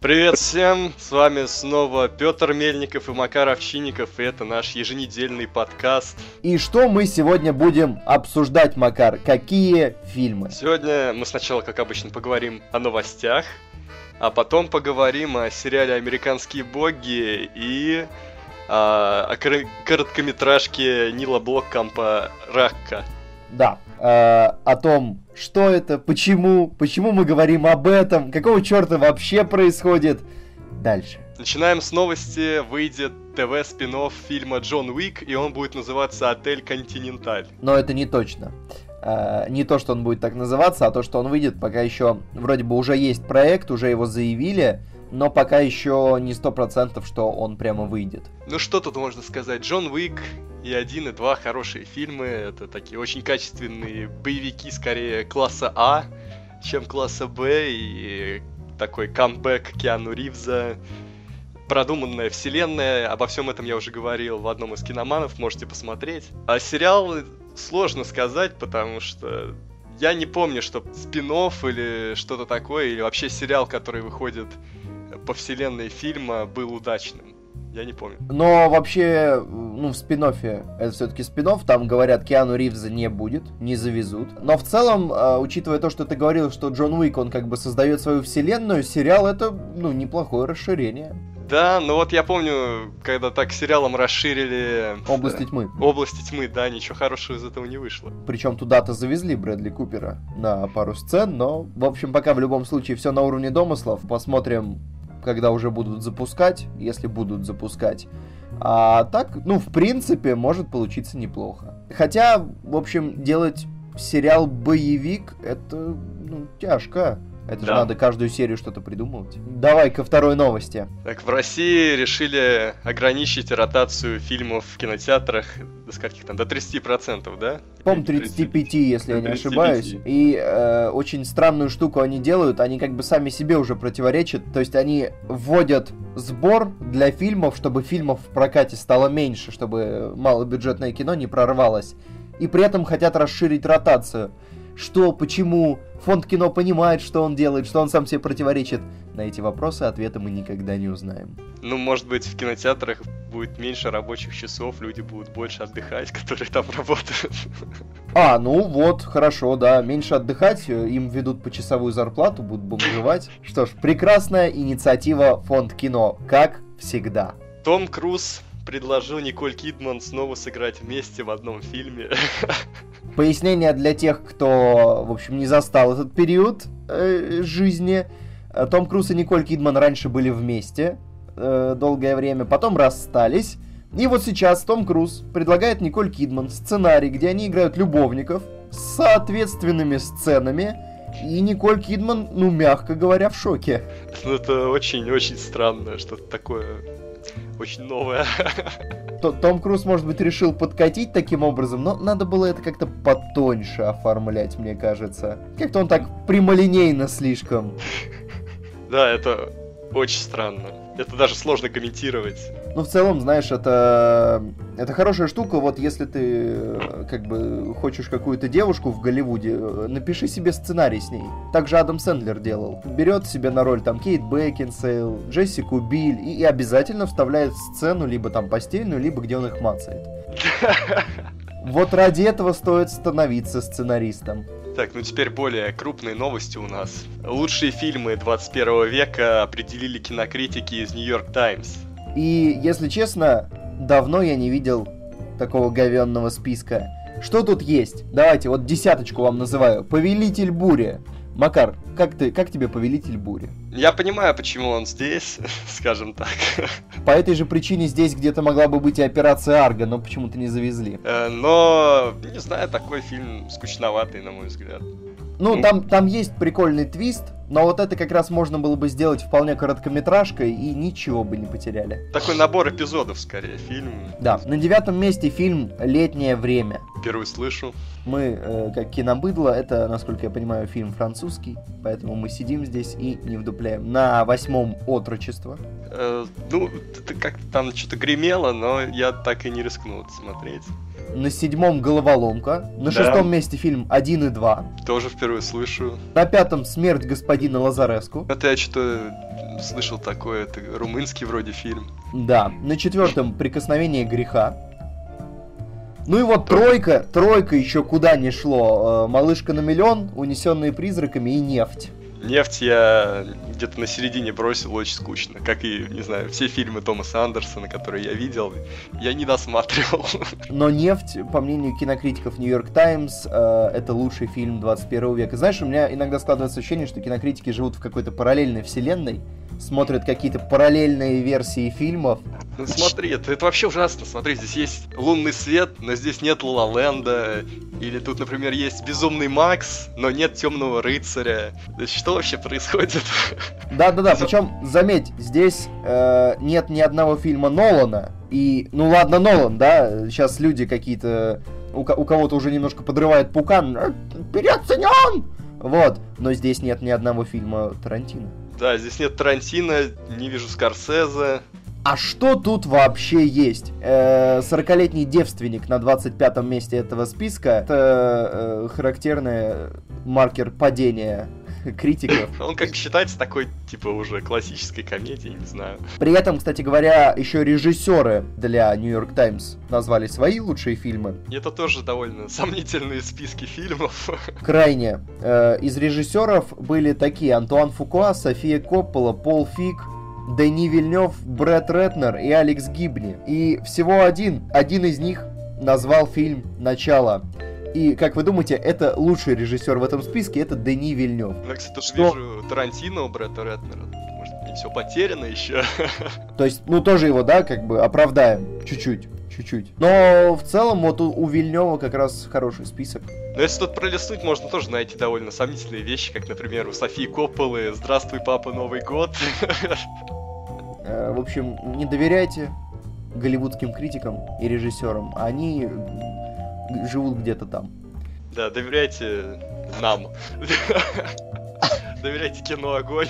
Привет всем, с вами снова Петр Мельников и Макар Овчинников, и это наш еженедельный подкаст. И что мы сегодня будем обсуждать, Макар? Какие фильмы? Сегодня мы сначала, как обычно, поговорим о новостях, а потом поговорим о сериале «Американские боги» и о короткометражке Нила Бломкампа «Ракка». Да, о том, что это, почему мы говорим об этом, какого черта вообще происходит. Дальше. Начинаем с новости. Выйдет ТВ-спин-офф фильма «Джон Уик», и он будет называться «Отель Континенталь». Но это не точно. Не то, что он будет так называться, а то, что он выйдет, пока еще вроде бы уже есть проект, уже его заявили, но пока еще не 100%, что он прямо выйдет. Ну что тут можно сказать? «Джон Уик» и 1, и 2 хорошие фильмы. Это такие очень качественные боевики, скорее класса А, чем класса Б. И такой камбэк Киану Ривза. Продуманная вселенная. Обо всем этом я уже говорил в одном из киноманов. Можете посмотреть. А сериал сложно сказать, потому что я не помню, что спин-офф или что-то такое, или вообще сериал, который выходит по вселенной фильма, был удачным. Я не помню. Но вообще, в спин-оффе, это все-таки спин-офф, там говорят, Киану Ривза не будет, не завезут. Но в целом, учитывая то, что ты говорил, что Джон Уик, он как бы создает свою вселенную, сериал это, неплохое расширение. Да, я помню, когда так сериалом расширили... «Области тьмы». «Области тьмы», да, ничего хорошего из этого не вышло. Причем туда-то завезли Брэдли Купера на пару сцен, но, в общем, пока в любом случае все на уровне домыслов. Посмотрим, когда уже будут запускать, если будут запускать. А так, в принципе, может получиться неплохо. Хотя, в общем, делать сериал-боевик, это, тяжко. Это да. Же надо каждую серию что-то придумывать. Давай ко второй новости. Так, в России решили ограничить ротацию фильмов в кинотеатрах до скольких там? До 30%, да? По-моему, 35, если я не ошибаюсь. И очень странную штуку они делают. Они как бы сами себе уже противоречат. То есть они вводят сбор для фильмов, чтобы фильмов в прокате стало меньше, чтобы малобюджетное кино не прорвалось. И при этом хотят расширить ротацию. Что, почему, фонд кино понимает, что он делает, что он сам себе противоречит. На эти вопросы ответа мы никогда не узнаем. Может быть, в кинотеатрах будет меньше рабочих часов, люди будут больше отдыхать, которые там работают. Хорошо, да, меньше отдыхать, им ведут почасовую зарплату, будут бомжевать. Что ж, прекрасная инициатива фонд кино, как всегда. Том Круз предложил Николь Кидман снова сыграть вместе в одном фильме. Пояснение для тех, кто, в общем, не застал этот период жизни. Том Круз и Николь Кидман раньше были вместе долгое время, потом расстались. И вот сейчас Том Круз предлагает Николь Кидман сценарий, где они играют любовников с соответственными сценами. И Николь Кидман, мягко говоря, в шоке. Это очень-очень странно, что-то такое... Очень новая. Том Круз, может быть, решил подкатить таким образом, но надо было это как-то потоньше оформлять, мне кажется. Как-то он так прямолинейно слишком. Да, это очень странно. Это даже сложно комментировать. В целом, знаешь, это хорошая штука. Вот если ты, хочешь какую-то девушку в Голливуде, напиши себе сценарий с ней. Так же Адам Сэндлер делал. Берет себе на роль, Кейт Бекинсейл, Джессику Биль, и обязательно вставляет сцену, либо постельную, либо где он их мацает. Вот ради этого стоит становиться сценаристом. Так, теперь более крупные новости у нас. Лучшие фильмы 21 века определили кинокритики из New York Times. И, если честно, давно я не видел такого говенного списка. Что тут есть? Давайте, десяточку вам называю. «Повелитель бури». Макар, как тебе «Повелитель бури»? Я понимаю, почему он здесь, скажем так. По этой же причине здесь где-то могла бы быть и «Операция Арго», но почему-то не завезли. Не знаю, такой фильм скучноватый, на мой взгляд. Там есть прикольный твист, но это как раз можно было бы сделать вполне короткометражкой, и ничего бы не потеряли. Такой набор эпизодов, скорее, фильм. Да, на 9 месте фильм «Летнее время». Впервые слышу. Мы, как кинобыдло, это, насколько я понимаю, фильм французский, поэтому мы сидим здесь и не вдупляем. На 8 «Отрочество». Ну, как-то там что-то гремело, но я так и не рискнул это смотреть. На седьмом «Головоломка». На шестом месте фильм «1 и 2». Тоже впервые слышу. На пятом «Смерть господина Лазареску». Это я что-то слышал такое, это румынский вроде фильм. Да. На четвертом «Прикосновение греха». Ну и вот тройка еще куда не шло. «Малышка на миллион», «Унесенные призраками» и «Нефть». «Нефть» я где-то на середине бросил, очень скучно. Как и, не знаю, все фильмы Томаса Андерсона, которые я видел, я не досматривал. Но «Нефть», по мнению кинокритиков New York Times, это лучший фильм 21 века. Знаешь, у меня иногда складывается ощущение, что кинокритики живут в какой-то параллельной вселенной, смотрят какие-то параллельные версии фильмов. Ну смотри, это вообще ужасно. Смотри, здесь есть «Лунный свет», но здесь нет «Ла-Ла-Ленда». Или тут, например, есть «Безумный Макс», но нет «Темного рыцаря». Что вообще происходит? Да-да-да, причем, заметь, здесь нет ни одного фильма Нолана. И, ну ладно, Нолан, да, сейчас люди какие-то... У кого-то уже немножко подрывает пукан. Переоценен! Вот, но здесь нет ни одного фильма Тарантино. Да, здесь нет Тарантино, не вижу Скорсезе. А что тут вообще есть? 40-летний девственник на 25-м месте этого списка. Это характерный маркер падения критиков. Он, как считается, такой, типа, уже классической комедии, не знаю. При этом, кстати говоря, еще режиссеры для New York Times назвали свои лучшие фильмы. Это тоже довольно сомнительные списки фильмов. Крайне. Из режиссеров были такие: Антуан Фукуа, София Коппола, Пол Фиг, Дени Вильнёв, Бретт Ратнер и Алекс Гибни. И всего один из них назвал фильм «Начало». И, как вы думаете, это лучший режиссер в этом списке, это Дени Вильнёв. Я, кстати, тоже вижу Тарантино у Бретта Ратнера. Может, не все потеряно еще. То есть, ну, тоже его, да, как бы оправдаем. Чуть-чуть. Но в целом вот у Вильнёва как раз хороший список. Но если тут пролистнуть, можно тоже найти довольно сомнительные вещи, как, например, у Софии Копполы «Здравствуй, папа, Новый год». В общем, не доверяйте голливудским критикам и режиссерам. Они живут где-то там. Да, доверяйте нам. Доверяйте кино «Огонь».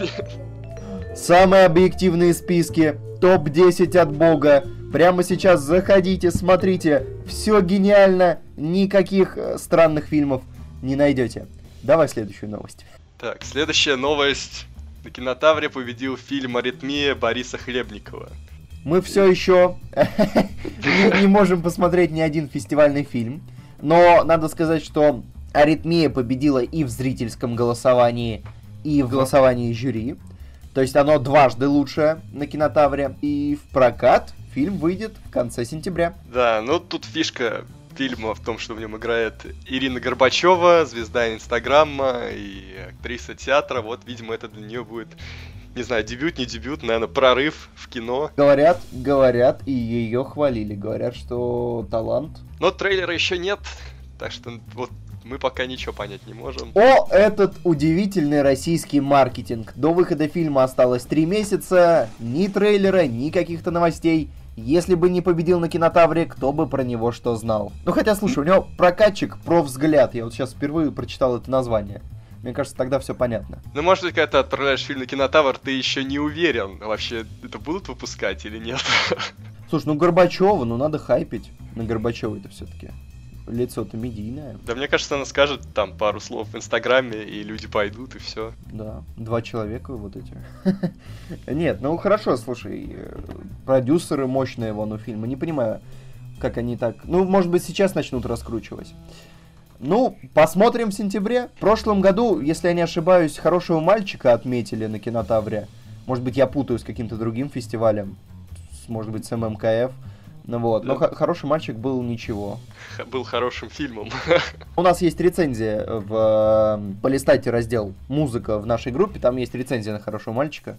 Самые объективные списки. Топ-10 от Бога. Прямо сейчас заходите, смотрите. Все гениально. Никаких странных фильмов не найдете. Давай следующую новость. Так, следующая новость. На «Кинотавре» победил фильм «Аритмия» Бориса Хлебникова. Мы все еще не можем посмотреть ни один фестивальный фильм. Но надо сказать, что «Аритмия» победила и в зрительском голосовании, и в голосовании жюри. То есть оно дважды лучшее на «Кинотавре». И в прокат фильм выйдет в конце сентября. Да, ну тут фишка фильма в том, что в нем играет Ирина Горбачева, звезда Инстаграма и актриса театра. Вот, видимо, это для нее будет, не знаю, дебют, не дебют, наверное, прорыв в кино. Говорят, и ее хвалили. Говорят, что талант. Но трейлера еще нет, так что вот мы пока ничего понять не можем. О, этот удивительный российский маркетинг. До выхода фильма осталось 3 месяца, ни трейлера, ни каких-то новостей. Если бы не победил на «Кинотавре», кто бы про него что знал? Ну хотя, слушай, у него прокатчик про взгляд. Я вот сейчас впервые прочитал это название. Мне кажется, тогда все понятно. Ну, может быть, когда ты отправляешь фильм на «Кинотавр», ты еще не уверен, вообще это будут выпускать или нет? Слушай, ну Горбачева, ну надо хайпить. На Горбачева это все-таки лицо-то медийное. Да, мне кажется, она скажет там пару слов в Инстаграме, и люди пойдут, и все. Да, 2 человека вот эти. Нет, ну хорошо, слушай, продюсеры мощные вон у фильма, не понимаю, как они так... Ну, может быть, сейчас начнут раскручивать. Ну, посмотрим в сентябре. В прошлом году, если я не ошибаюсь, «Хорошего мальчика» отметили на «Кинотавре». Может быть, я путаю с каким-то другим фестивалем, может быть, с ММКФ. Ну вот, да. Но «Хороший мальчик» был ничего. Был хорошим фильмом. У нас есть рецензия в... Полистайте раздел «Музыка» в нашей группе, там есть рецензия на «Хорошего мальчика».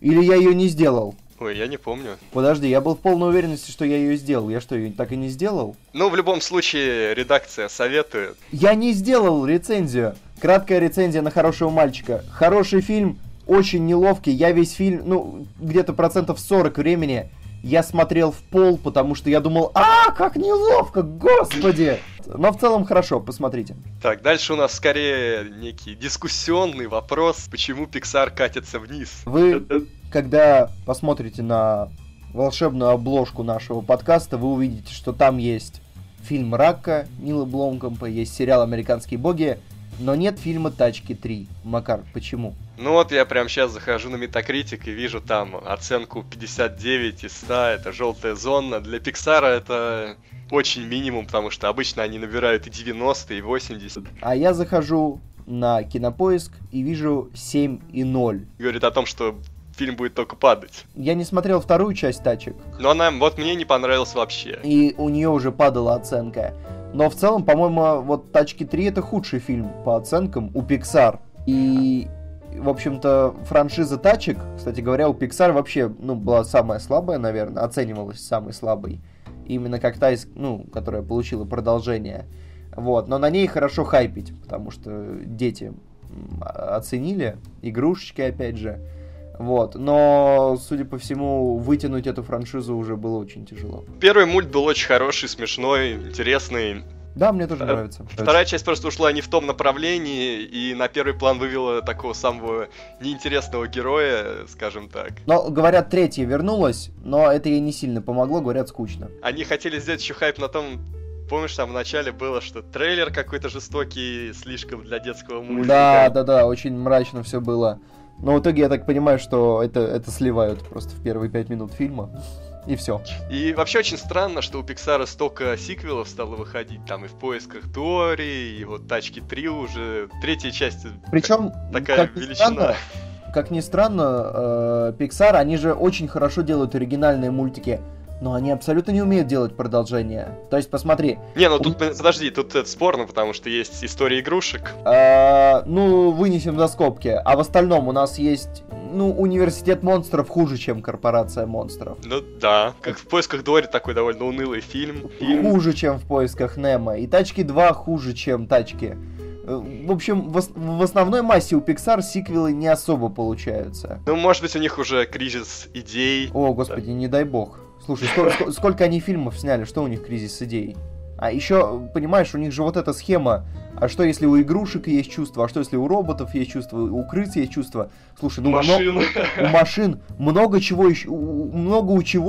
Или я ее не сделал? Ой, я не помню. Подожди, я был в полной уверенности, что я ее сделал. Я что, ее так и не сделал? Ну, в любом случае, редакция советует. Я не сделал рецензию. Краткая рецензия на «Хорошего мальчика». Хороший фильм, очень неловкий. Я весь фильм, ну, где-то 40% времени... Я смотрел в пол, потому что я думал, как неловко, господи! Но в целом хорошо, посмотрите. Так, дальше у нас скорее некий дискуссионный вопрос, почему Pixar катится вниз. Вы, когда посмотрите на волшебную обложку нашего подкаста, вы увидите, что там есть фильм «Ракка» Нила Бломкампа, есть сериал «Американские боги», но нет фильма «Тачки 3». Макар, почему? Ну вот я прямо сейчас захожу на Metacritic и вижу там оценку 59 из 100, это желтая зона. Для Pixar это очень минимум, потому что обычно они набирают и 90, и 80. А я захожу на Кинопоиск и вижу 7,0. Говорит о том, что фильм будет только падать. Я не смотрел вторую часть «Тачек». Но она вот мне не понравилась вообще. И у нее уже падала оценка. Но в целом, по-моему, вот «Тачки 3» это худший фильм по оценкам у Pixar. И, в общем-то, франшиза «Тачек», кстати говоря, у Pixar вообще, ну, была самая слабая, наверное, оценивалась самой слабой. Именно как та, ну, которая получила продолжение. Вот, но на ней хорошо хайпить, потому что дети оценили, игрушечки, опять же. Вот, но, судя по всему, вытянуть эту франшизу уже было очень тяжело. Первый мульт был очень хороший, смешной, интересный. Да, мне тоже нравится. Вторая часть просто ушла не в том направлении и на первый план вывела такого самого неинтересного героя, скажем так. Но, говорят, третья вернулась, но это ей не сильно помогло, говорят, скучно. Они хотели сделать еще хайп на том... Помнишь, там в начале было, что трейлер какой-то жестокий, слишком для детского мультика. Да, очень мрачно все было. Но в итоге я так понимаю, что это сливают просто в первые 5 минут фильма, и все. И вообще очень странно, что у Пиксара столько сиквелов стало выходить, там и «В поисках Дори», и вот «Тачки 3» уже, третья часть. Причем, такая как величина. Странно, как ни странно, Pixar, они же очень хорошо делают оригинальные мультики. Но они абсолютно не умеют делать продолжение. То есть, посмотри... Не, ну тут, подожди, тут это спорно, потому что есть история игрушек. Ну, вынесем за скобки. А в остальном у нас есть, ну, «Университет монстров» хуже, чем «Корпорация монстров». Ну, да. Как «В поисках Дори» такой довольно унылый фильм. Хуже, чем «В поисках Немо». И «Тачки 2» хуже, чем «Тачки». В общем, в основной массе у Pixar сиквелы не особо получаются. Ну, может быть, у них уже кризис идей. О, господи, да. Не дай бог. Слушай, сколько они фильмов сняли, что у них кризис идей? А еще, понимаешь, у них же вот эта схема, а что если у игрушек есть чувства, а что если у роботов есть чувства, у крыс есть чувства? Слушай, ну у машин много у чего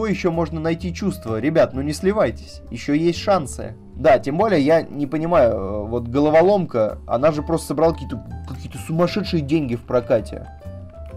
еще можно найти чувства. Ребят, ну не сливайтесь, еще есть шансы. Да, тем более я не понимаю, вот «Головоломка», она же просто собрала какие-то сумасшедшие деньги в прокате.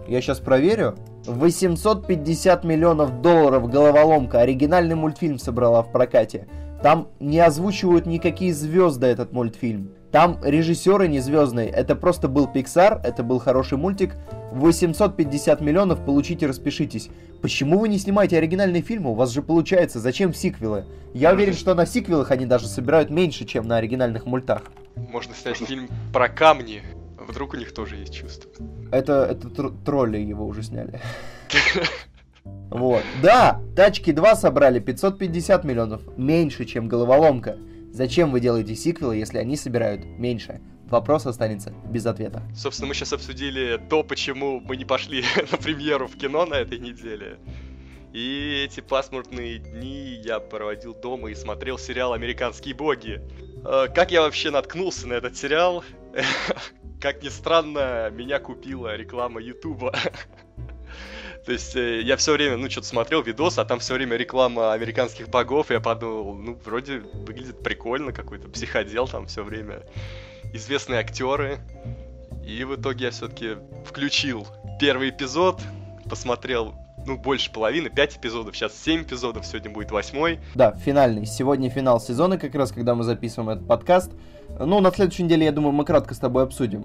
Я сейчас проверю. 850 миллионов долларов «Головоломка». Оригинальный мультфильм собрала в прокате. Там не озвучивают никакие звезды этот мультфильм. Там режиссеры не звездные. Это просто был Pixar, это был хороший мультик. 850 миллионов, получите, распишитесь. Почему вы не снимаете оригинальные фильмы? У вас же получается, зачем сиквелы? Я уверен, что на сиквелах они даже собирают меньше, чем на оригинальных мультах. Можно снять фильм про камни. Вдруг у них тоже есть чувства. Это тролли его уже сняли. Вот. Да, «Тачки 2» собрали 550 миллионов. Меньше, чем «Головоломка». Зачем вы делаете сиквелы, если они собирают меньше? Вопрос останется без ответа. Собственно, мы сейчас обсудили то, почему мы не пошли на премьеру в кино на этой неделе. И эти пасмурные дни я проводил дома и смотрел сериал «Американские боги». Как я вообще наткнулся на этот сериал? Как ни странно, меня купила реклама Ютуба. То есть я все время, что-то смотрел видос, а там все время реклама «Американских богов», и я подумал, вроде выглядит прикольно, какой-то психодел там все время, известные актеры. И в итоге я все-таки включил первый эпизод, посмотрел, больше половины, 5 эпизодов, сейчас 7 эпизодов, сегодня будет 8-й. Да, финальный, сегодня финал сезона, как раз когда мы записываем этот подкаст. На следующей неделе, я думаю, мы кратко с тобой обсудим,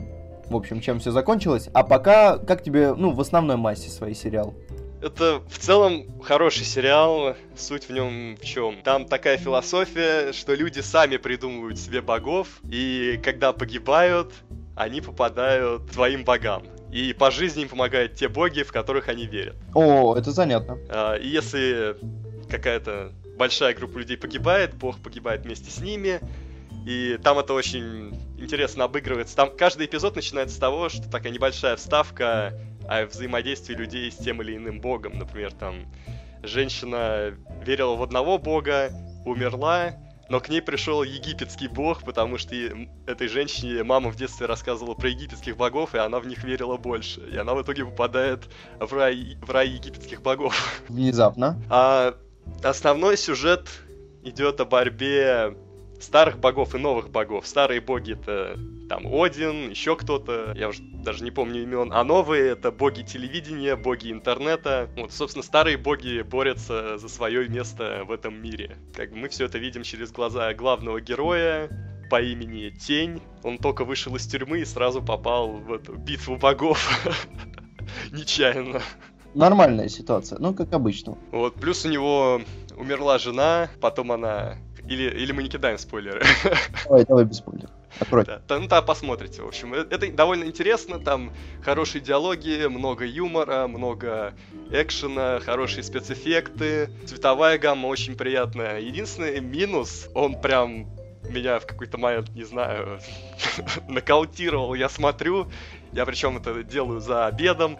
в общем, чем все закончилось. А пока, как тебе, в основной массе свой сериал? Это в целом хороший сериал, суть в нем в чем? Там такая философия, что люди сами придумывают себе богов, и когда погибают, они попадают к твоим богам. И по жизни им помогают те боги, в которых они верят. О, это занятно. И если какая-то большая группа людей погибает, бог погибает вместе с ними. И там это очень интересно обыгрывается. Там каждый эпизод начинается с того, что такая небольшая вставка о взаимодействии людей с тем или иным богом. Например, там женщина верила в одного бога, умерла, Но к ней пришел египетский бог, потому что этой женщине мама в детстве рассказывала про египетских богов, и она в них верила больше. И она в итоге попадает в рай египетских богов. Внезапно. А основной сюжет идет о борьбе старых богов и новых богов. Старые боги — это там Один, еще кто-то, я уже даже не помню имен. А новые — это боги телевидения, боги интернета. Вот, собственно, старые боги борются за свое место в этом мире. Как бы мы все это видим через глаза главного героя по имени Тень. Он только вышел из тюрьмы и сразу попал в эту битву богов. Нечаянно. Нормальная ситуация, ну, как обычно. Вот, плюс у него умерла жена, потом она... Или мы не кидаем спойлеры. Давай без спойлеров. Открой. Да, там посмотрите, в общем. Это довольно интересно, там хорошие диалоги, много юмора, много экшена, хорошие спецэффекты, цветовая гамма очень приятная. Единственный минус, он прям меня в какой-то момент, не знаю, нокаутировал. Я смотрю, я причем это делаю за обедом,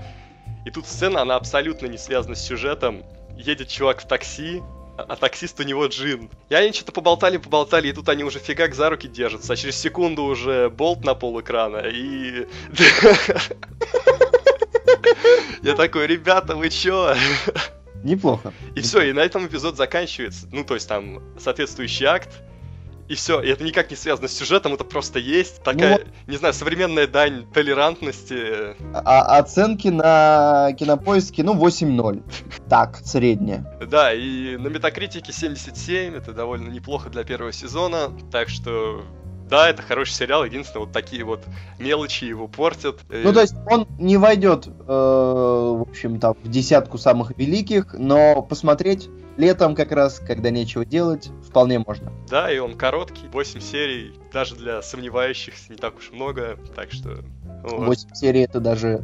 и тут сцена, она абсолютно не связана с сюжетом. Едет чувак в такси, а таксист у него джин. И они что-то поболтали, и тут они уже фигак за руки держатся, а через секунду уже болт на пол экрана, и... Я такой, ребята, вы чё? Неплохо. И все, и на этом эпизод заканчивается. Ну, то есть там соответствующий акт, и все. И это никак не связано с сюжетом, это просто есть. Такая, не знаю, современная дань толерантности. А оценки на Кинопоиске, 8-0. Так, средняя. Да, и на Метакритике 77, это довольно неплохо для первого сезона, так что, да, это хороший сериал, единственное, вот такие вот мелочи его портят. Ну, то есть он не войдет, в общем, там, в десятку самых великих, но посмотреть летом как раз, когда нечего делать, вполне можно. Да, и он короткий, 8 серий, даже для сомневающихся не так уж много, так что... Вот. 8 серий, это даже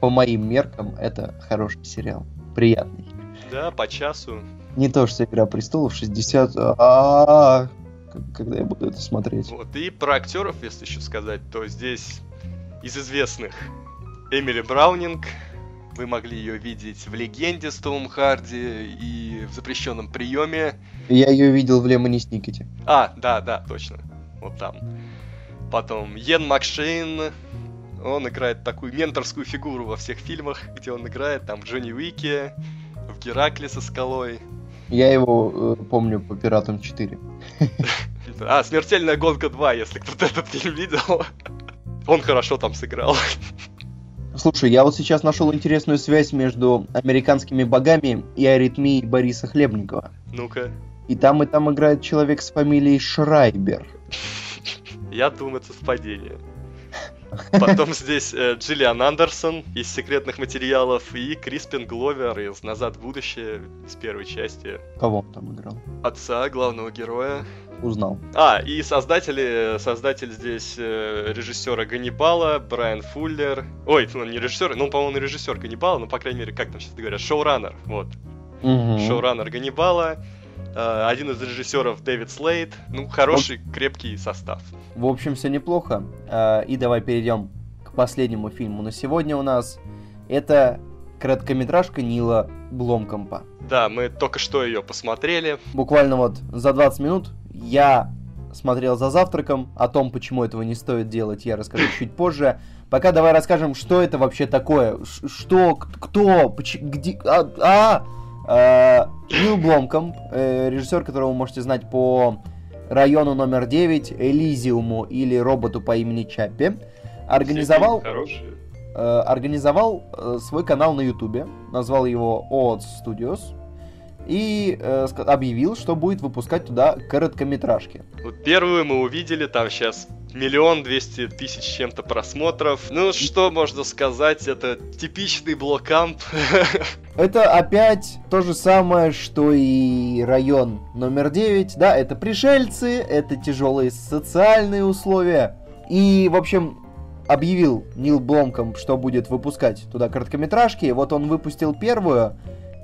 по моим меркам, это хороший сериал. Приятный. Да, по часу. Не то, что «Игра престолов» 60... Когда я буду это смотреть? Вот, и про актеров, если еще сказать, то здесь из известных Эмили Браунинг. Вы могли ее видеть в «Легенде» с Томом Харди и в «Запрещенном приеме». Я ее видел в «Лемоне Сникете». Да, точно. Вот там. Потом Йен МакШейн. Он играет такую менторскую фигуру во всех фильмах, где он играет, там в «Джонни Уике», в «Геракле» со скалой. Я его помню по «Пиратам 4». «Смертельная гонка 2», если кто-то этот фильм видел. Он хорошо там сыграл. Слушай, я вот сейчас нашел интересную связь между «Американскими богами» и «Аритмией» Бориса Хлебникова. Ну-ка. И там играет человек с фамилией Шрайбер. Я думаю, это совпадение. Потом здесь Джиллиан Андерсон из «Секретных материалов» и Криспин Гловер из «Назад в будущее» с первой части. Кого он там играл? Отца главного героя. Узнал. И создатель здесь режиссера «Ганнибала» Брайан Фуллер. Ой, он не режиссер, по-моему, режиссер «Ганнибала», по крайней мере, как там сейчас говорят, шоураннер, вот. Угу. Шоураннер «Ганнибала». Один из режиссеров Дэвид Слейд. Хороший, крепкий состав. В общем, все неплохо. И давай перейдем к последнему фильму на сегодня у нас. Это короткометражка Нила Бломкампа. Да, мы только что ее посмотрели. Буквально вот за 20 минут я смотрел за завтраком. О том, почему этого не стоит делать, я расскажу чуть позже. Пока давай расскажем, что это вообще такое. Что, кто, где... Нил Бломкамп, режиссер, которого вы можете знать по «Району номер 9», «Элизиуму» или «Роботу по имени Чаппи», организовал свой канал на Ютубе, назвал его OOD Studios и объявил, что будет выпускать туда короткометражки. Вот первую мы увидели, там сейчас 1 200 000 чем-то просмотров. Что можно сказать, это типичный Бломкамп. Это опять то же самое, что и «Район номер 9». Да, это пришельцы, это тяжелые социальные условия. И, в общем, объявил Нил Бломкамп, что будет выпускать туда короткометражки. Вот он выпустил первую,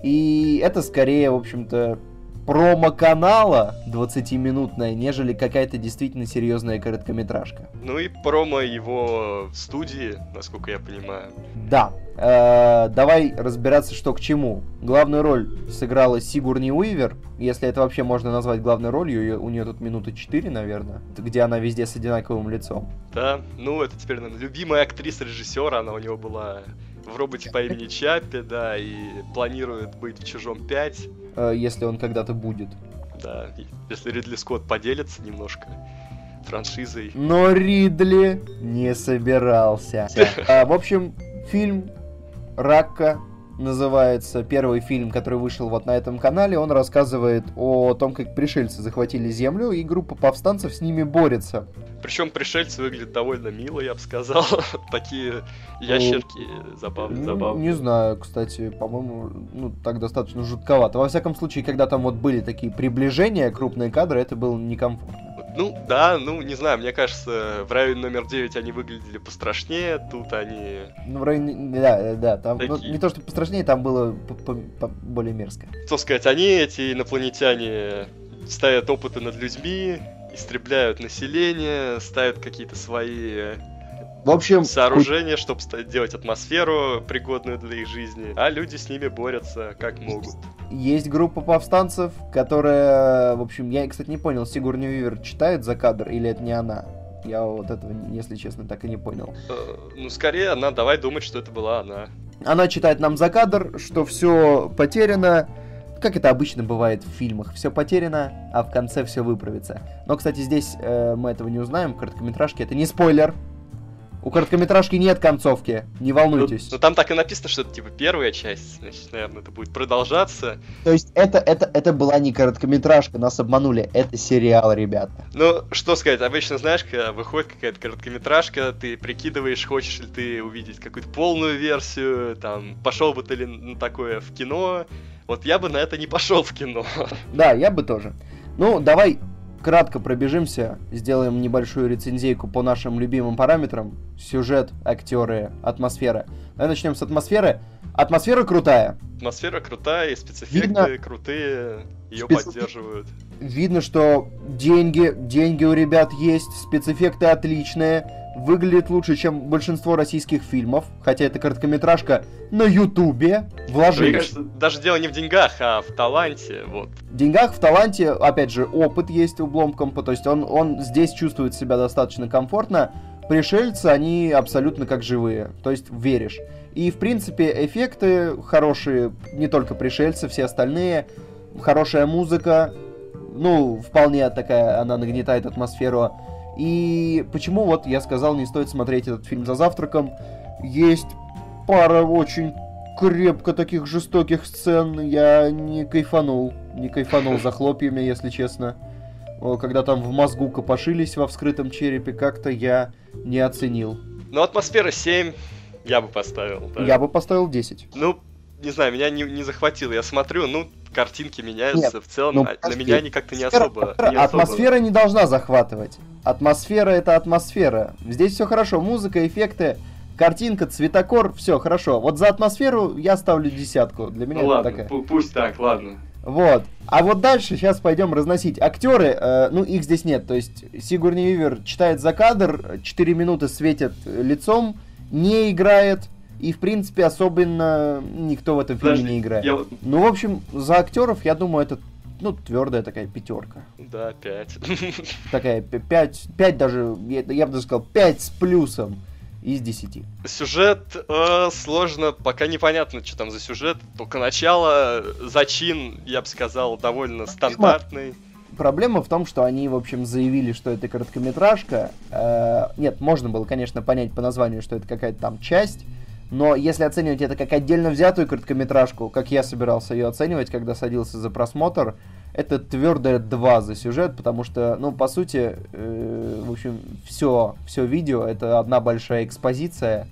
и это скорее, в общем-то, промо-канала 20-минутная, нежели какая-то действительно серьезная короткометражка. Ну и промо его в студии, насколько я понимаю. Да. Давай разбираться, что к чему. Главную роль сыграла Сигурни Уивер, если это вообще можно назвать главной ролью, у нее тут минуты 4, наверное, где она везде с одинаковым лицом. Да, ну это теперь, наверное, любимая актриса режиссера, она у него была в «Роботе по имени Чаппи», да, и планирует быть в «Чужом 5». Если он когда-то будет. Да, если Ридли Скотт поделится немножко франшизой. Но Ридли не собирался. В общем, фильм «Ракка» называется, первый фильм, который вышел вот на этом канале. Он рассказывает о том, как пришельцы захватили Землю, и группа повстанцев с ними борется. Причем пришельцы выглядят довольно мило, я бы сказал. Такие ящерки забавные. Не знаю, кстати, по-моему, так достаточно жутковато. Во всяком случае, когда там вот были такие приближения, крупные кадры, это было некомфортно. Ну, да, не знаю, мне кажется, в районе номер 9 они выглядели пострашнее, тут они... Ну, в районе... Да, там... Такие... не то, что пострашнее, там было более мерзко. Что сказать, они, эти инопланетяне, ставят опыты над людьми, истребляют население, ставят какие-то свои... В общем, сооружение, чтобы делать атмосферу, пригодную для их жизни, а люди с ними борются как могут. Есть группа повстанцев, которая, в общем, я, кстати, не понял, Сигурни Уивер читает за кадр или это не она? Я вот этого, если честно, так и не понял. Ну, скорее она, давай думать, что это была она. Она читает нам за кадр, что все потеряно, как это обычно бывает в фильмах. Все потеряно, а в конце все выправится. Но, кстати, здесь мы этого не узнаем, в короткометражке это не спойлер. У короткометражки нет концовки, не волнуйтесь. Ну там так и написано, что это типа первая часть, значит, наверное, это будет продолжаться. То есть это была не короткометражка, нас обманули, это сериал, ребята. Ну, что сказать, обычно, знаешь, когда выходит какая-то короткометражка, ты прикидываешь, хочешь ли ты увидеть какую-то полную версию, там, пошел бы ты ли на такое в кино. Вот я бы на это не пошел в кино. Да, я бы тоже. Ну, давай... кратко пробежимся, сделаем небольшую рецензейку по нашим любимым параметрам. Сюжет, актеры, атмосфера. Давай начнем с атмосферы. Атмосфера крутая. Атмосфера крутая, и спецэффекты крутые, ее поддерживают. Видно, что деньги у ребят есть, спецэффекты отличные. Выглядит лучше, чем большинство российских фильмов, хотя это короткометражка на Ютубе. Вложились. Мне кажется, даже дело не в деньгах, а в таланте. Вот. В деньгах, в таланте, опять же, опыт есть у Бломкампа, то есть он здесь чувствует себя достаточно комфортно. Пришельцы, они абсолютно как живые, то есть веришь. И, в принципе, эффекты хорошие, не только пришельцы, все остальные. Хорошая музыка, вполне такая, она нагнетает атмосферу. И почему, вот я сказал, не стоит смотреть этот фильм за завтраком. Есть пара очень крепко таких жестоких сцен. Я не кайфанул за хлопьями, если честно. Когда там в мозгу копошились во вскрытом черепе, как-то я не оценил. Ну, атмосфера 7 я бы поставил. Да. Я бы поставил 10. Ну, не знаю, меня не захватило. Я смотрю, картинки меняются. Нет, в целом, на меня они как-то не особо... Атмосфера не должна захватывать. Атмосфера — это атмосфера. Здесь все хорошо. Музыка, эффекты, картинка, цветокор, все хорошо. Вот за атмосферу я ставлю 10. Для меня ладно, такая. Пусть так, ладно. Вот. А вот дальше сейчас пойдем разносить. Актеры, их здесь нет. То есть Сигурни Уивер читает за кадр, 4 минуты светит лицом, не играет. И, в принципе, особенно никто в этом фильме не играет. В общем, за актеров, я думаю, это... твердая такая 5. Да, 5. Такая 5 даже, я бы даже сказал, 5 с плюсом из 10. Сюжет сложно, пока непонятно, что там за сюжет. Только начало, зачин, я бы сказал, довольно стандартный. Проблема в том, что они, в общем, заявили, что это короткометражка. Нет, можно было, конечно, понять по названию, что это какая-то там часть. Но если оценивать это как отдельно взятую короткометражку, как я собирался ее оценивать, когда садился за просмотр, это твердое 2 за сюжет, потому что, по сути, в общем, все видео — это одна большая экспозиция,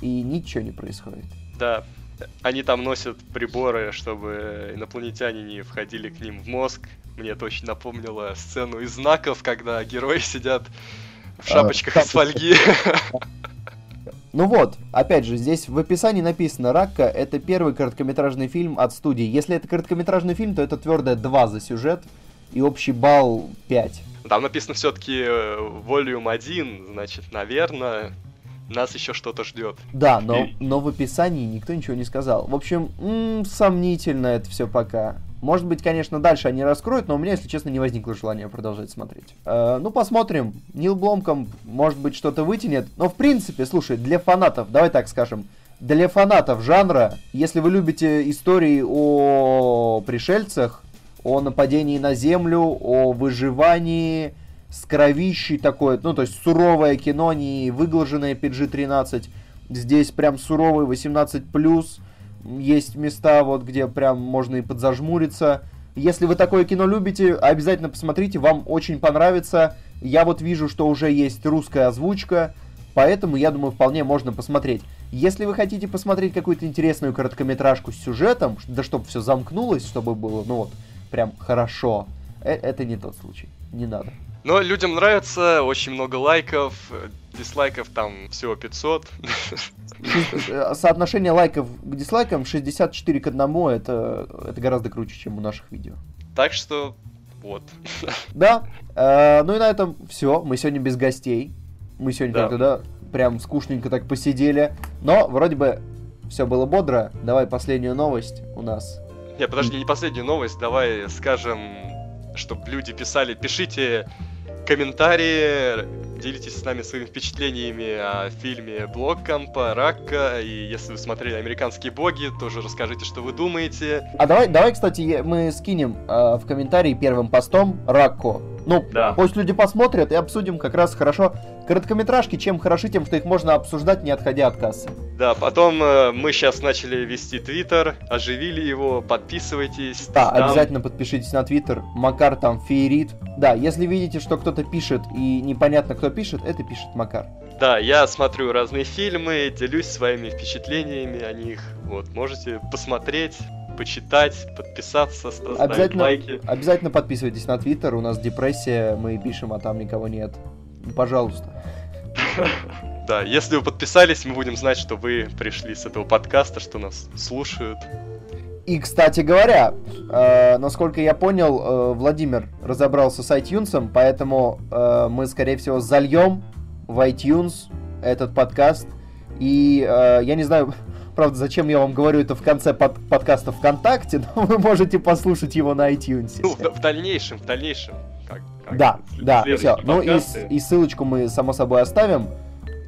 и ничего не происходит. Да, они там носят приборы, чтобы инопланетяне не входили к ним в мозг. Мне это очень напомнило сцену из «Знаков», когда герои сидят в шапочках из фольги. Ну вот, опять же, здесь в описании написано: «Ракка» — это первый короткометражный фильм от студии. Если это короткометражный фильм, то это твердое 2 за сюжет и общий балл 5. Там написано все-таки Volume 1, значит, наверное, нас еще что-то ждет. Да, но в описании никто ничего не сказал. В общем, сомнительно это все пока. Может быть, конечно, дальше они раскроют, но у меня, если честно, не возникло желания продолжать смотреть. Ну, посмотрим. Нил Бломкамп, может быть, что-то вытянет. Но, в принципе, слушай, для фанатов, давай так скажем, для фанатов жанра, если вы любите истории о пришельцах, о нападении на Землю, о выживании, с кровищей такое, ну, то есть суровое кино, не выглаженное PG-13, здесь прям суровый 18+, есть места, вот где прям можно и подзажмуриться. Если вы такое кино любите, обязательно посмотрите, вам очень понравится. Я вот вижу, что уже есть русская озвучка, поэтому, я думаю, вполне можно посмотреть. Если вы хотите посмотреть какую-то интересную короткометражку с сюжетом, да чтобы все замкнулось, чтобы было, ну вот, прям хорошо, это не тот случай, не надо. Но людям нравится, очень много лайков, дизлайков там всего 500. Соотношение лайков к дизлайкам 64:1, это гораздо круче, чем у наших видео. Так что, вот. Да, ну и на этом все, мы сегодня без гостей, мы сегодня как-то, да, прям скучненько так посидели, но вроде бы все было бодро. Давай последнюю новость у нас. Не, подожди, не последнюю новость, давай скажем, чтобы люди писали, пишите комментарии, делитесь с нами своими впечатлениями о фильме Бломкампа, «Ракка», и если вы смотрели «Американские боги», тоже расскажите, что вы думаете. А давай, кстати, мы скинем в комментарии первым постом «Ракку». Ну, да. Пусть люди посмотрят и обсудим как раз хорошо. Короткометражки чем хороши, тем, что их можно обсуждать, не отходя от кассы. Да, потом мы сейчас начали вести Твиттер, оживили его, подписывайтесь. Да, там обязательно подпишитесь на Твиттер, Макар там феерит. Да, если видите, что кто-то пишет и непонятно, кто пишет, это пишет Макар. Да, я смотрю разные фильмы, делюсь своими впечатлениями о них, вот, можете посмотреть, почитать, подписаться, ставить лайки. Обязательно подписывайтесь на Твиттер, у нас депрессия, мы пишем, а там никого нет. Пожалуйста. Да, если вы подписались, мы будем знать, что вы пришли с этого подкаста, что нас слушают. И, кстати говоря, насколько я понял, Владимир разобрался с iTunes, поэтому мы, скорее всего, зальем в iTunes этот подкаст. И я не знаю, правда, зачем я вам говорю это в конце подкаста ВКонтакте, но вы можете послушать его на iTunes. Ну, в дальнейшем. Как да, да, все. Ну и ссылочку мы, само собой, оставим.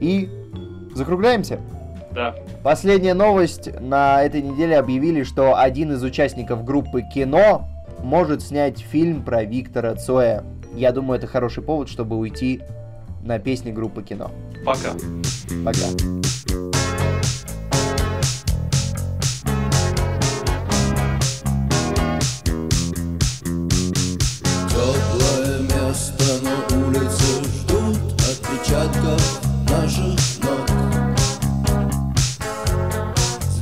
И закругляемся. Да. Последняя новость. На этой неделе объявили, что один из участников группы «Кино» может снять фильм про Виктора Цоя. Я думаю, это хороший повод, чтобы уйти на песни группы «Кино». Пока. Пока.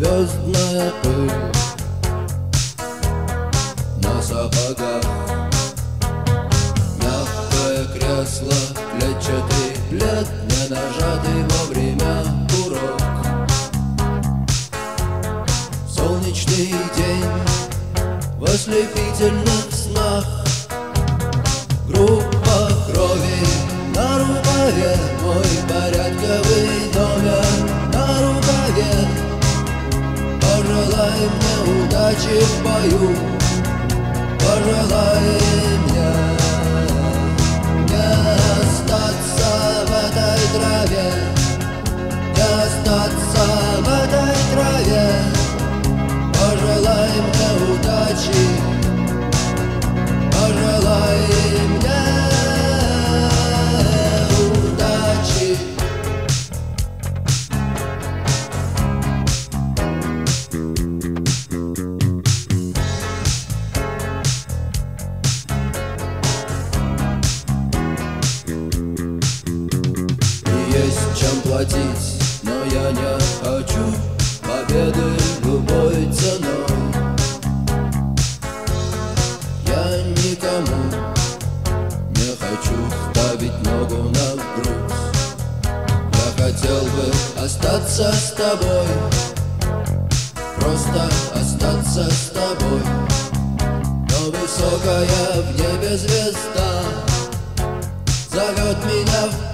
Звездная пыль на сапогах, мягкое кресло, клетчатый плед, не нажатый во время урок. Солнечный день в ослепительных снах, группа крови на рукаве, мой порядковый номер на рукаве. Пожелай мне удачи в бою, пожелай мне не остаться в этой траве, не остаться в этой траве. Пожелай мне удачи, пожелай мне удачи. Но я не хочу победы любой ценой. Я никому не хочу ставить ногу на грудь. Я хотел бы остаться остаться с тобой, просто остаться с тобой. Но высокая в небе звезда зовет меня в